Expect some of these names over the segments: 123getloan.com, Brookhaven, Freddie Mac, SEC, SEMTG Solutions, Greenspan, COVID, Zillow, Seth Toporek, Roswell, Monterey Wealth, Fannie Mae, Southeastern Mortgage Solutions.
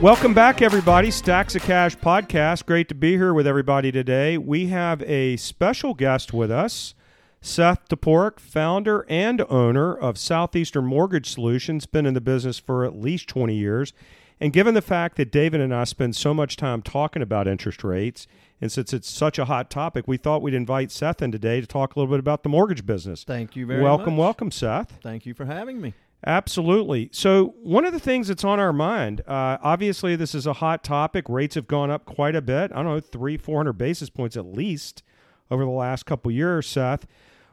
Welcome back, everybody. Stacks of Cash Podcast. Great to be here with everybody today. We have a special guest with us, Seth Toporek, founder and owner of Southeastern Mortgage Solutions, been in the business for at least 20 years. And given the fact that David and I spend so much time talking about interest rates, and since it's such a hot topic, we thought we'd invite Seth in today to talk a little bit about the mortgage business. Thank you very much. Welcome, Seth. Thank you for having me. Absolutely. So one of the things that's on our mind, obviously this is a hot topic. Rates have gone up quite a bit. I don't know, 300-400 basis points at least over the last couple of years, Seth.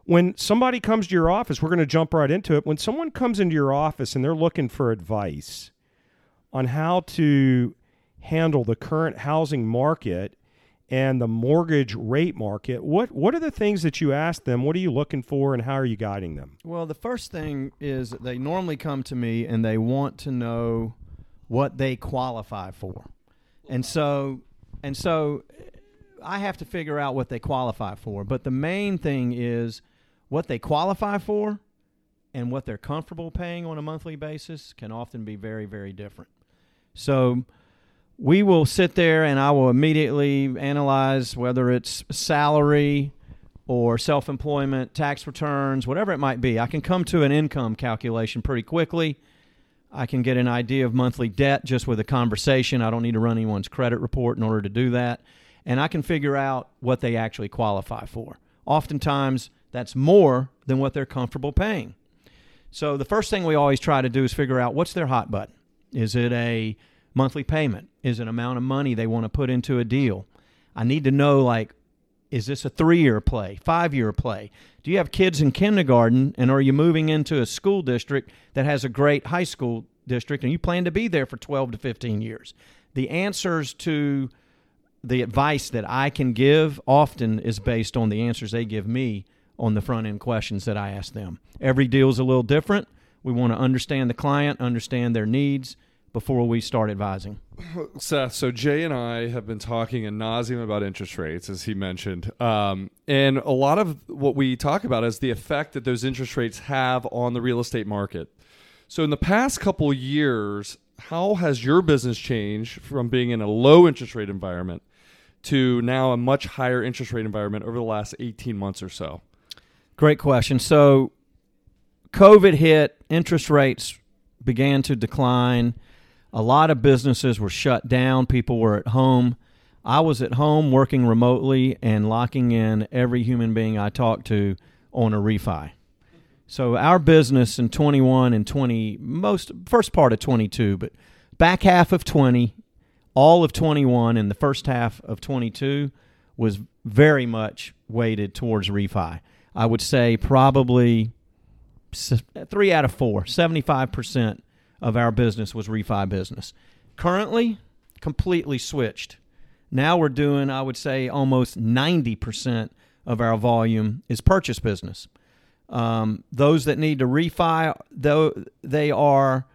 When somebody comes to your office, we're going to jump right into it. When someone comes into your office and they're looking for advice on how to handle the current housing market and the mortgage rate market, what are the things that you ask them? What are you looking for, and how are you guiding them? Well, the first thing is they normally come to me and they want to know what they qualify for. And so I have to figure out what they qualify for. But the main thing is what they qualify for and what they're comfortable paying on a monthly basis can often be very, very different. So we will sit there and I will immediately analyze whether it's salary or self-employment, tax returns, whatever it might be. I can come to an income calculation pretty quickly. I can get an idea of monthly debt just with a conversation. I don't need to run anyone's credit report in order to do that. And I can figure out what they actually qualify for. Oftentimes, that's more than what they're comfortable paying. So the first thing we always try to do is figure out what's their hot button. Is it a monthly payment? Is an amount of money they want to put into a deal? I need to know, like, is this a 3-year play, 5-year play? Do you have kids in kindergarten, and are you moving into a school district that has a great high school district, and you plan to be there for 12 to 15 years? The answers to the advice that I can give often is based on the answers they give me on the front-end questions that I ask them. Every deal is a little different. We want to understand the client, understand their needs, before we start advising. Seth, so Jay and I have been talking ad nauseum about interest rates, as he mentioned. And a lot of what we talk about is the effect that those interest rates have on the real estate market. So in the past couple years, how has your business changed from being in a low interest rate environment to now a much higher interest rate environment over the last 18 months or so? Great question. So COVID hit, interest rates began to decline. A lot of businesses were shut down. People were at home. I was at home working remotely and locking in every human being I talked to on a refi. So our business in 21 and 20, first part of 22, but back half of 20, all of 21, and the first half of 22 was very much weighted towards refi. I would say probably 3 out of 4, 75% of our business was refi business. Currently, completely switched. Now we're doing, I would say, almost 90% of our volume is purchase business. Those that need to refi, though, they are,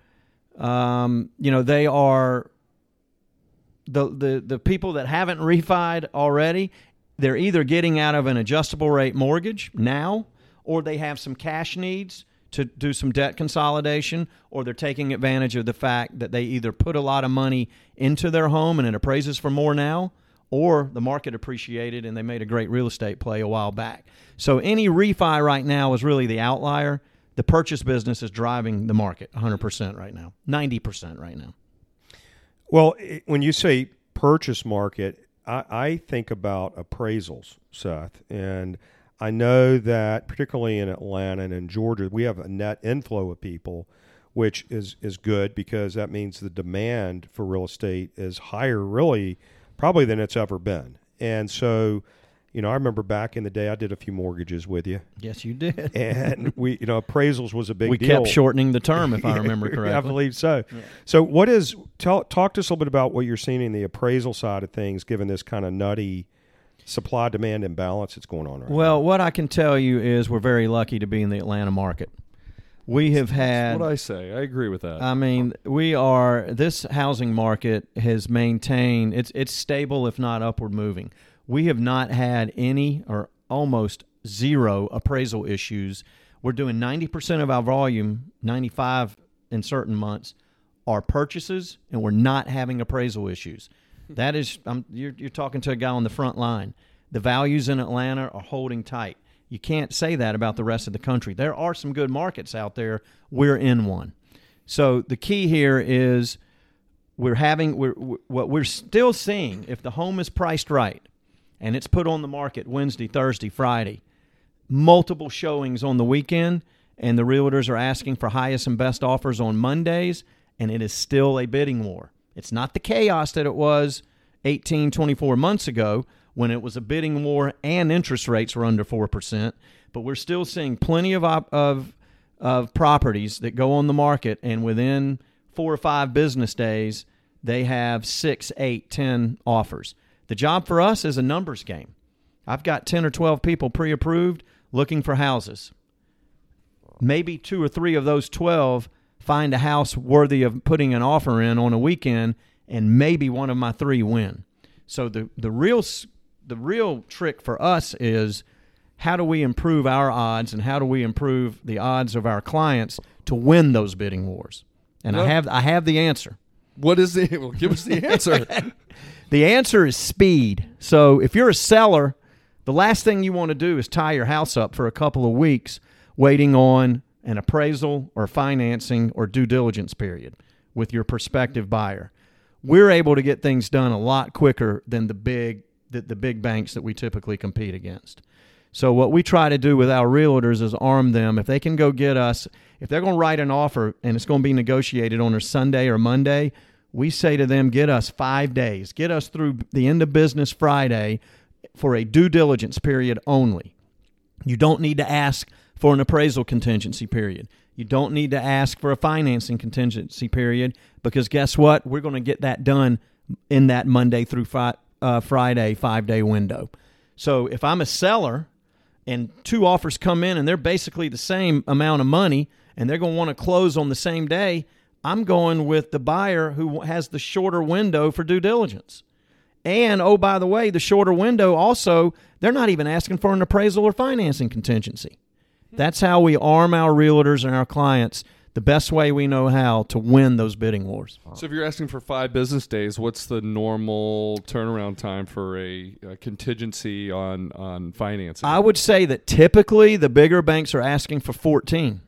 the people that haven't refied already. They're either getting out of an adjustable rate mortgage now, or they have some cash needs to do some debt consolidation, or they're taking advantage of the fact that they either put a lot of money into their home and it appraises for more now, or the market appreciated and they made a great real estate play a while back. So any refi right now is really the outlier. The purchase business is driving the market 100% right now, 90% right now. Well, when you say purchase market, I think about appraisals, Seth, and I know that particularly in Atlanta and in Georgia, we have a net inflow of people, which is good because that means the demand for real estate is higher really probably than it's ever been. And so, I remember back in the day, I did a few mortgages with you. Yes, you did. And we, appraisals was a big deal. We kept shortening the term, if I remember correctly. I believe so. Yeah. So talk to us a little bit about what you're seeing in the appraisal side of things, given this kind of nutty supply-demand imbalance that's going on right now. Well, what I can tell you is we're very lucky to be in the Atlanta market. We have had... That's what I say. I agree with that. I mean, we are... This housing market has maintained... It's stable, if not upward moving. We have not had any or almost zero appraisal issues. We're doing 90% of our volume, 95 in certain months, are purchases, and we're not having appraisal issues. That is... You're talking to a guy on the front line. The values in Atlanta are holding tight. You can't say that about the rest of the country. There are some good markets out there. We're in one. So the key here is what we're still seeing, if the home is priced right and it's put on the market Wednesday, Thursday, Friday, multiple showings on the weekend, and the realtors are asking for highest and best offers on Mondays, and it is still a bidding war. It's not the chaos that it was 18, 24 months ago, when it was a bidding war and interest rates were under 4%, but we're still seeing plenty of properties that go on the market, and within 4 or 5 business days, they have 6, 8, 10 offers. The job for us is a numbers game. I've got 10 or 12 people pre-approved looking for houses. Maybe 2 or 3 of those 12 find a house worthy of putting an offer in on a weekend, and maybe one of my 3 win. So the real trick for us is, how do we improve our odds, and how do we improve the odds of our clients to win those bidding wars? And well, I have the answer. What is it? Well, give us the answer. The answer is speed. So if you're a seller, the last thing you want to do is tie your house up for a couple of weeks waiting on an appraisal or financing or due diligence period with your prospective buyer. We're able to get things done a lot quicker than the big banks that we typically compete against. So what we try to do with our realtors is arm them. If they can go get us, if they're going to write an offer and it's going to be negotiated on a Sunday or Monday, we say to them, get us 5 days. Get us through the end of business Friday for a due diligence period only. You don't need to ask for an appraisal contingency period. You don't need to ask for a financing contingency period, because guess what? We're going to get that done in that Monday through Friday, 5-day window. So if I'm a seller and 2 offers come in and they're basically the same amount of money and they're going to want to close on the same day, I'm going with the buyer who has the shorter window for due diligence. And, oh, by the way, the shorter window also, they're not even asking for an appraisal or financing contingency. That's how we arm our realtors and our clients the best way we know how to win those bidding wars. So if you're asking for 5 business days, what's the normal turnaround time for a contingency on financing? I would say that typically the bigger banks are asking for 14,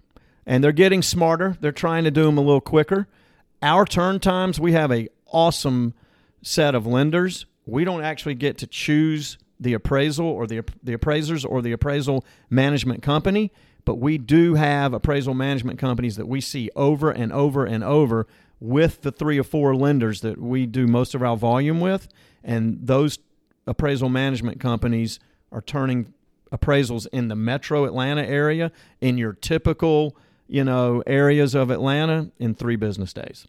and they're getting smarter. They're trying to do them a little quicker. Our turn times, we have an awesome set of lenders. We don't actually get to choose the appraisal or the appraisers or the appraisal management company, but we do have appraisal management companies that we see over and over and over with the 3 or 4 lenders that we do most of our volume with, and those appraisal management companies are turning appraisals in the metro Atlanta area, in your typical, areas of Atlanta, in 3 business days.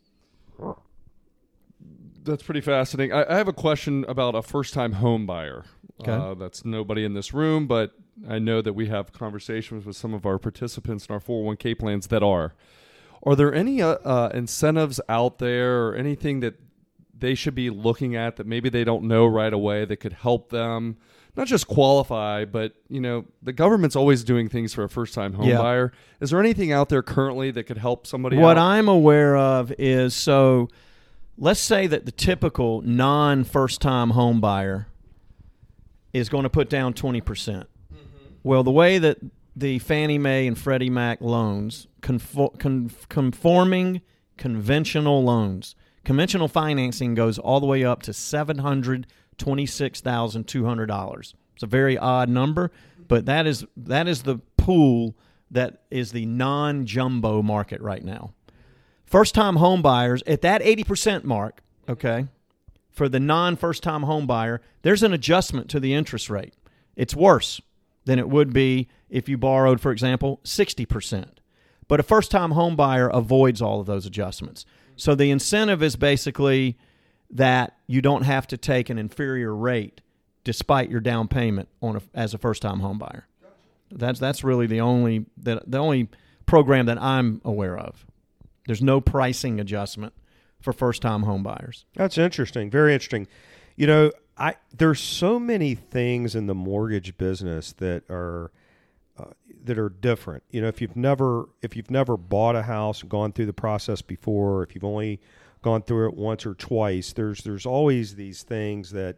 That's pretty fascinating. I have a question about a first-time home buyer. Okay. That's nobody in this room, but I know that we have conversations with some of our participants in our 401k plans that are. Are there any incentives out there or anything that they should be looking at that maybe they don't know right away that could help them not just qualify, but the government's always doing things for a first-time home buyer. Is there anything out there currently that could help somebody out? What I'm aware of is, so let's say that the typical non-first-time home buyer is going to put down 20%. Mm-hmm. Well, the way that the Fannie Mae and Freddie Mac loans, conforming conventional loans, conventional financing goes all the way up to $726,200. It's a very odd number, but that is the pool that is the non-jumbo market right now. First-time home buyers, at that 80% mark, okay, for the non-first-time home buyer, there's an adjustment to the interest rate. It's worse than it would be if you borrowed, for example, 60%. But a first-time home buyer avoids all of those adjustments. So the incentive is basically that you don't have to take an inferior rate despite your down payment as a first-time home buyer. That's really the only program that I'm aware of. There's no pricing adjustment for first-time home buyers. That's interesting. Very interesting. You know, there's so many things in the mortgage business that are different. You know, if you've never bought a house, gone through the process before, if you've only gone through it once or twice, there's always these things that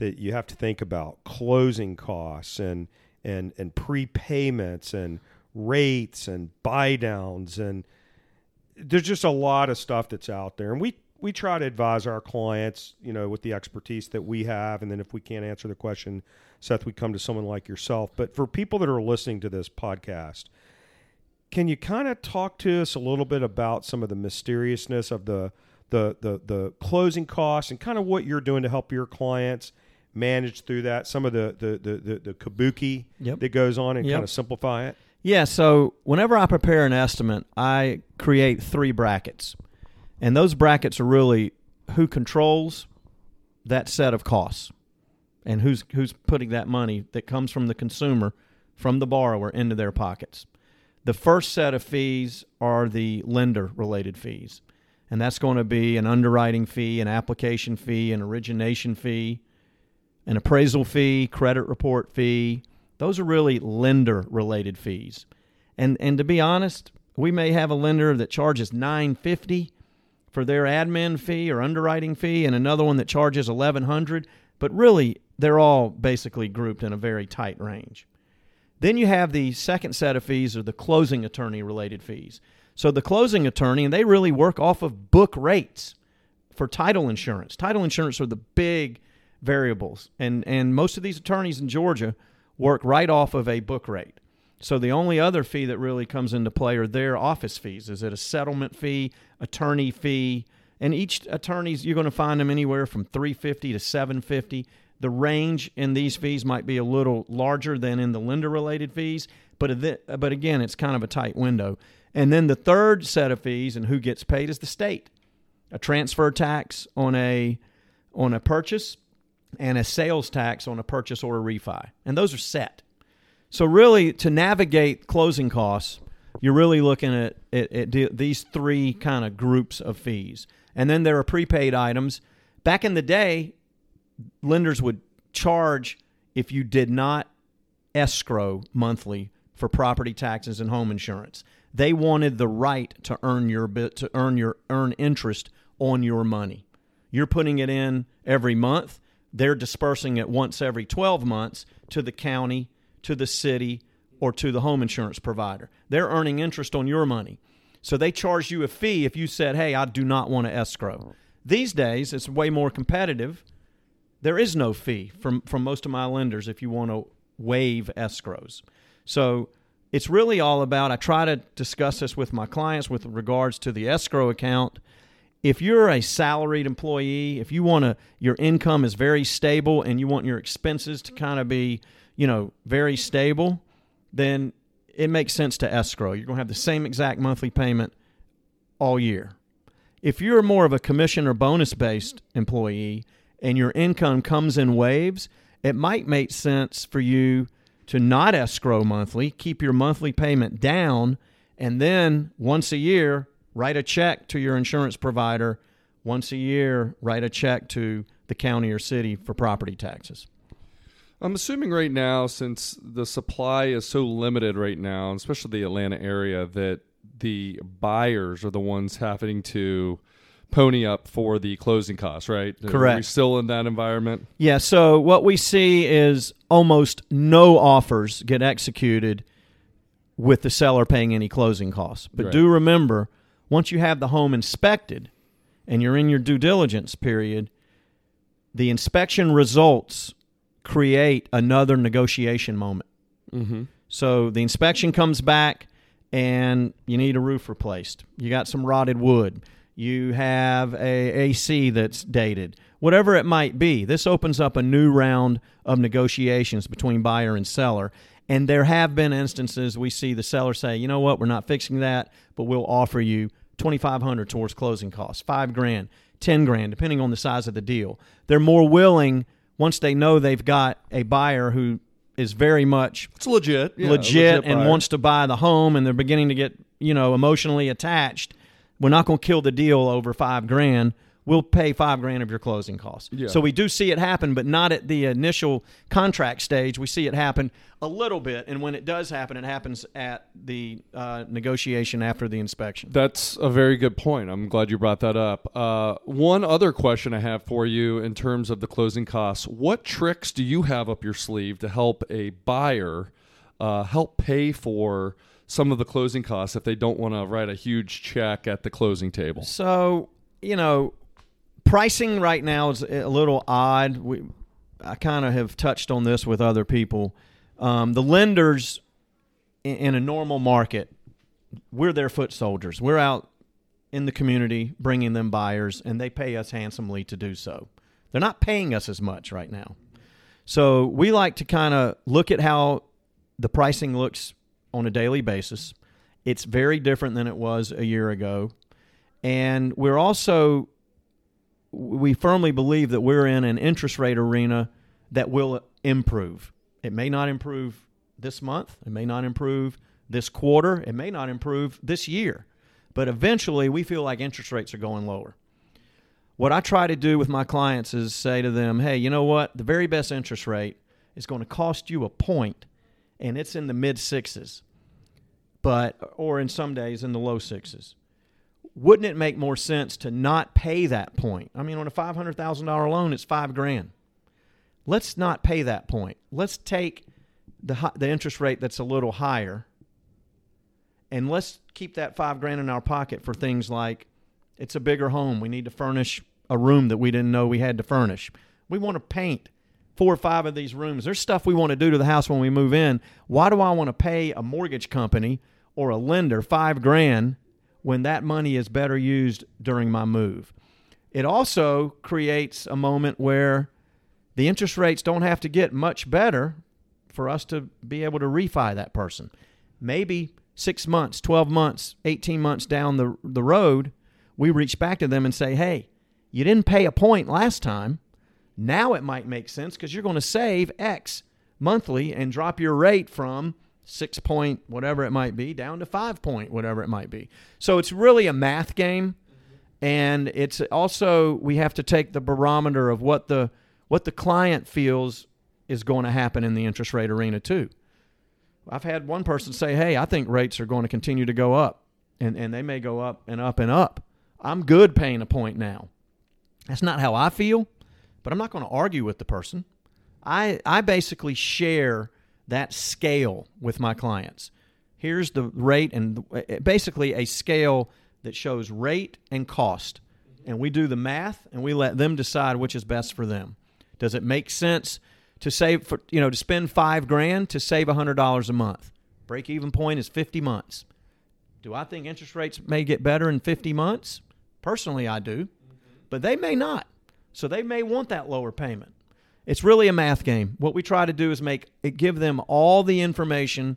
you have to think about: closing costs and prepayments and rates and buy downs, and there's just a lot of stuff that's out there. And we try to advise our clients, you know, with the expertise that we have. And then if we can't answer the question, Seth, we come to someone like yourself. But for people that are listening to this podcast, can you kind of talk to us a little bit about some of the mysteriousness of the closing costs and kind of what you're doing to help your clients manage through that, some of the kabuki that goes on, and kind of simplify it? Yeah, so whenever I prepare an estimate, I create three brackets. And those brackets are really who controls that set of costs and who's putting that money that comes from the consumer, from the borrower, into their pockets. The first set of fees are the lender-related fees, and that's going to be an underwriting fee, an application fee, an origination fee, an appraisal fee, credit report fee. Those are really lender-related fees. And to be honest, we may have a lender that charges $950 for their admin fee or underwriting fee, and another one that charges $1,100, but really they're all basically grouped in a very tight range. Then you have the second set of fees, or the closing attorney-related fees. So the closing attorney, and they really work off of book rates for title insurance. Title insurance are the big variables, and most of these attorneys in Georgia work right off of a book rate. So the only other fee that really comes into play are their office fees. Is it a settlement fee, attorney fee? And each attorney's, you're going to find them anywhere from $350 to $750. The range in these fees might be a little larger than in the lender-related fees, but again, it's kind of a tight window. And then the third set of fees, and who gets paid, is the state. A transfer tax on a purchase and a sales tax on a purchase or a refi. And those are set. So really, to navigate closing costs, you're really looking at these three kind of groups of fees. And then there are prepaid items. Back in the day, lenders would charge if you did not escrow monthly for property taxes and home insurance. They wanted the right to earn interest on your money. You're putting it in every month. They're dispersing it once every 12 months to the county, to the city, or to the home insurance provider. They're earning interest on your money. So they charge you a fee if you said, hey, I do not want to escrow. These days, it's way more competitive. There is no fee from most of my lenders if you want to waive escrows. So it's really all about, I try to discuss this with my clients with regards to the escrow account. If you're a salaried employee, if you want to, your income is very stable and you want your expenses to kind of be, you know, very stable, then it makes sense to escrow. You're going to have the same exact monthly payment all year. If you're more of a commission or bonus-based employee and your income comes in waves, it might make sense for you to not escrow monthly, keep your monthly payment down, and then once a year, write a check to your insurance provider. Once a year, write a check to the county or city for property taxes. I'm assuming right now, since the supply is so limited right now, especially the Atlanta area, that the buyers are the ones having to pony up for the closing costs, right? Correct. Are we still in that environment? Yeah, so what we see is almost no offers get executed with the seller paying any closing costs. But do remember, once you have the home inspected and you're in your due diligence period, the inspection results create another negotiation moment. Mm-hmm. So the inspection comes back and you need a roof replaced. You got some rotted wood. You have a AC that's dated. Whatever it might be, this opens up a new round of negotiations between buyer and seller. And there have been instances we see the seller say, you know what, we're not fixing that, but we'll offer you $2,500 towards closing costs, $5,000, $10,000, depending on the size of the deal. They're more willing, once they know they've got a buyer who is very much it's legit, legit and buyer. Wants to buy the home, and they're beginning to get, you know, emotionally attached. We're not going to kill the deal over $5,000. We'll pay $5,000 of your closing costs. Yeah. So we do see it happen, but not at the initial contract stage. We see it happen a little bit, and when it does happen, it happens at the negotiation after the inspection. That's a very good point. I'm glad you brought that up. One other question I have for you in terms of the closing costs. What tricks do you have up your sleeve to help a buyer help pay for some of the closing costs if they don't want to write a huge check at the closing table? So, you know, pricing right now is a little odd. I kind of have touched on this with other people. The lenders in a normal market, we're their foot soldiers. We're out in the community bringing them buyers, and they pay us handsomely to do so. They're not paying us as much right now. So we like to kind of look at how the pricing looks on a daily basis. It's very different than it was a year ago. And we're also... we firmly believe that we're in an interest rate arena that will improve. It may not improve this month. It may not improve this quarter. It may not improve this year. But eventually, we feel like interest rates are going lower. What I try to do with my clients is say to them, hey, you know what? The very best interest rate is going to cost you a point, and it's in the mid-6s, or in some days in the low 6s. Wouldn't it make more sense to not pay that point? I mean, on a $500,000 loan, it's $5,000. Let's not pay that point. Let's take the interest rate that's a little higher, and let's keep that $5,000 in our pocket for things like it's a bigger home. We need to furnish a room that we didn't know we had to furnish. We want to paint 4 or 5 of these rooms. There's stuff we want to do to the house when we move in. Why do I want to pay a mortgage company or a lender $5,000 when that money is better used during my move? It also creates a moment where the interest rates don't have to get much better for us to be able to refi that person. Maybe 6 months, 12 months, 18 months down the road, we reach back to them and say, hey, you didn't pay a point last time. Now it might make sense because you're going to save X monthly and drop your rate from 6 point, whatever it might be, down to 5 point, whatever it might be. So it's really a math game. And it's also, we have to take the barometer of what the client feels is going to happen in the interest rate arena too. I've had one person say, hey, I think rates are going to continue to go up, and they may go up and up and up. I'm good paying a point now. That's not how I feel, but I'm not going to argue with the person. I basically share that scale with my clients. Here's the rate, and basically a scale that shows rate and cost. And we do the math, and we let them decide which is best for them. Does it make sense to save to spend $5,000 to save $100 a month? Break even point is 50 months. Do I think interest rates may get better in 50 months? Personally, I do, but they may not. So they may want that lower payment. It's really a math game. What we try to do is give them all the information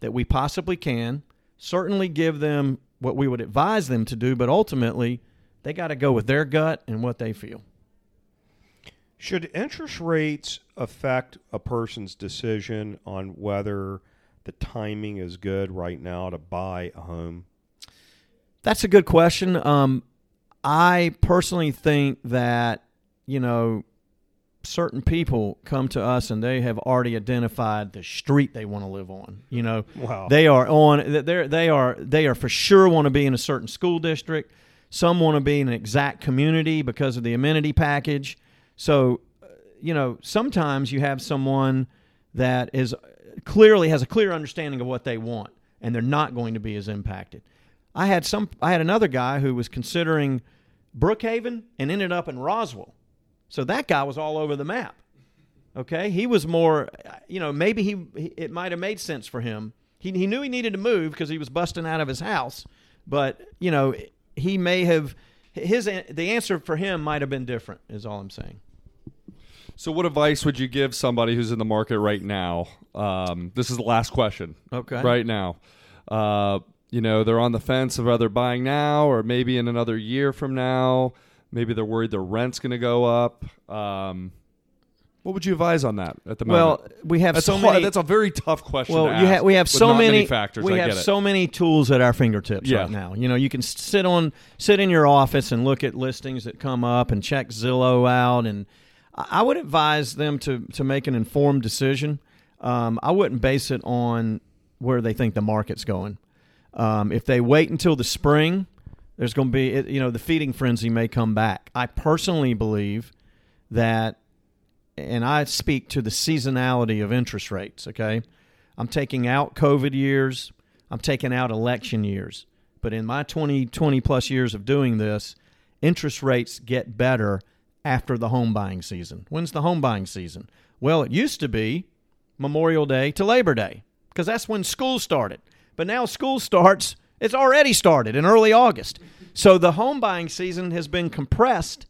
that we possibly can, certainly give them what we would advise them to do, but ultimately they got to go with their gut and what they feel. Should interest rates affect a person's decision on whether the timing is good right now to buy a home? That's a good question. I personally think that, certain people come to us and they have already identified the street they want to live on. Wow. They are for sure want to be in a certain school district. Some want to be in an exact community because of the amenity package. So, sometimes you have someone that is clearly has a clear understanding of what they want, and they're not going to be as impacted. I had another guy who was considering Brookhaven and ended up in Roswell. So that guy was all over the map, okay? He was more, maybe it might have made sense for him. He knew he needed to move because he was busting out of his house, but, he may have, the answer for him might have been different is all I'm saying. So what advice would you give somebody who's in the market right now? This is the last question. Okay. Right now. They're on the fence of whether buying now or maybe in another year from now. Maybe they're worried their rent's going to go up. What would you advise on that at the moment? Well, we have many. That's a very tough question. Well, to ask we have so many factors. We have so many tools at our fingertips right now. You know, you can sit in your office and look at listings that come up and check Zillow out. And I would advise them to make an informed decision. I wouldn't base it on where they think the market's going. If they wait until the spring, there's going to be, you know, the feeding frenzy may come back. I personally believe that, and I speak to the seasonality of interest rates, okay? I'm taking out COVID years. I'm taking out election years. But in my 20-plus years of doing this, interest rates get better after the home buying season. When's the home buying season? Well, it used to be Memorial Day to Labor Day because that's when school started. But now school starts... It's already started in early August. So the home buying season has been compressed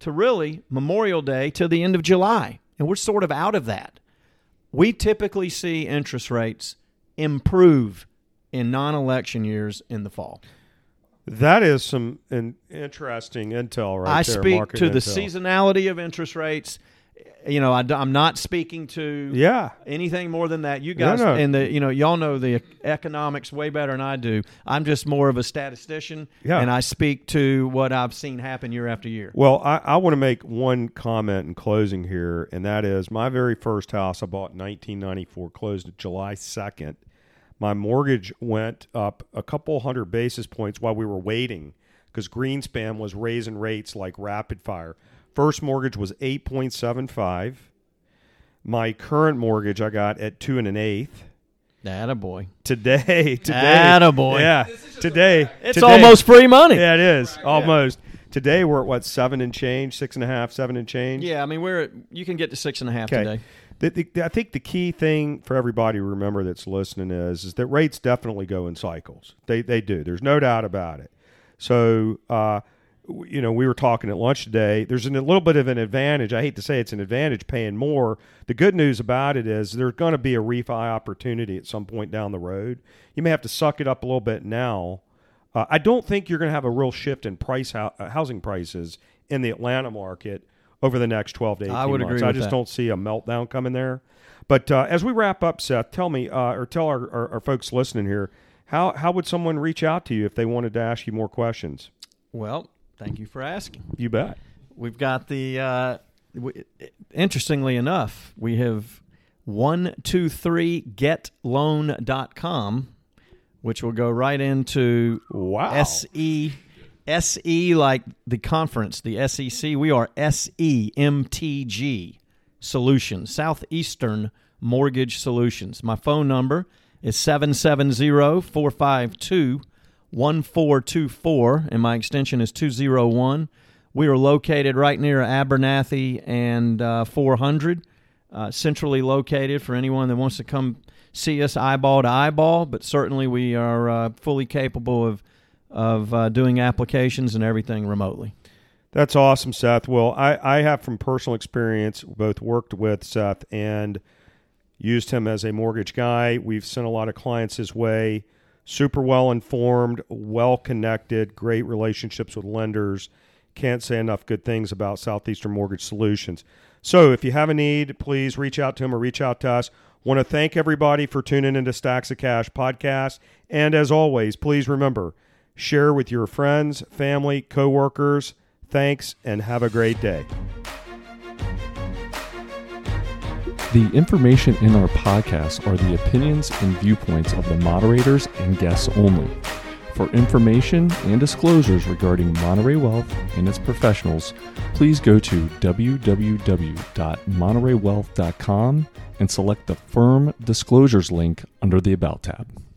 to really Memorial Day to the end of July, and we're sort of out of that. We typically see interest rates improve in non-election years in the fall. That is some interesting intel right there. I speak to the seasonality of interest rates. You know, I'm not speaking to anything more than that. You guys and the y'all know the economics way better than I do. I'm just more of a statistician, and I speak to what I've seen happen year after year. Well, I want to make one comment in closing here, and that is my very first house I bought in 1994 closed July 2nd. My mortgage went up a couple hundred basis points while we were waiting because Greenspan was raising rates like rapid fire. First mortgage was 8.75. My current mortgage I got at 2 1/8. Attaboy. Today. Attaboy. Yeah. Today. It's almost free money. Yeah, it is. Right. Almost. Yeah. Today we're at what, 7 and change? Yeah, I mean you can get to 6.5 today. I think the key thing for everybody to remember that's listening is that rates definitely go in cycles. They do. There's no doubt about it. So you know, we were talking at lunch today. There's a little bit of an advantage. I hate to say it's an advantage paying more. The good news about it is there's going to be a refi opportunity at some point down the road. You may have to suck it up a little bit now. I don't think you're going to have a real shift in housing prices in the Atlanta market over the next 12 to 18 months. I would agree with that. I just don't see a meltdown coming there. But as we wrap up, Seth, tell me or tell our folks listening here, how would someone reach out to you if they wanted to ask you more questions? Well, thank you for asking. You bet. We've got the, interestingly enough, we have 123getloan.com, which will go right into SE like the conference, the SEC. We are SEMTG Solutions, Southeastern Mortgage Solutions. My phone number is 770-452-1424, and my extension is 201. We are located right near Abernathy and 400, centrally located for anyone that wants to come see us eyeball to eyeball, but certainly we are fully capable of doing applications and everything remotely. That's awesome, Seth. Well, I have from personal experience both worked with Seth and used him as a mortgage guy. We've sent a lot of clients his way. Super well-informed, well-connected, great relationships with lenders. Can't say enough good things about Southeastern Mortgage Solutions. So if you have a need, please reach out to him or reach out to us. Want to thank everybody for tuning into Stacks of Cash podcast. And as always, please remember, share with your friends, family, coworkers. Thanks, and have a great day. The information in our podcast are the opinions and viewpoints of the moderators and guests only. For information and disclosures regarding Monterey Wealth and its professionals, please go to www.montereywealth.com and select the Firm Disclosures link under the About tab.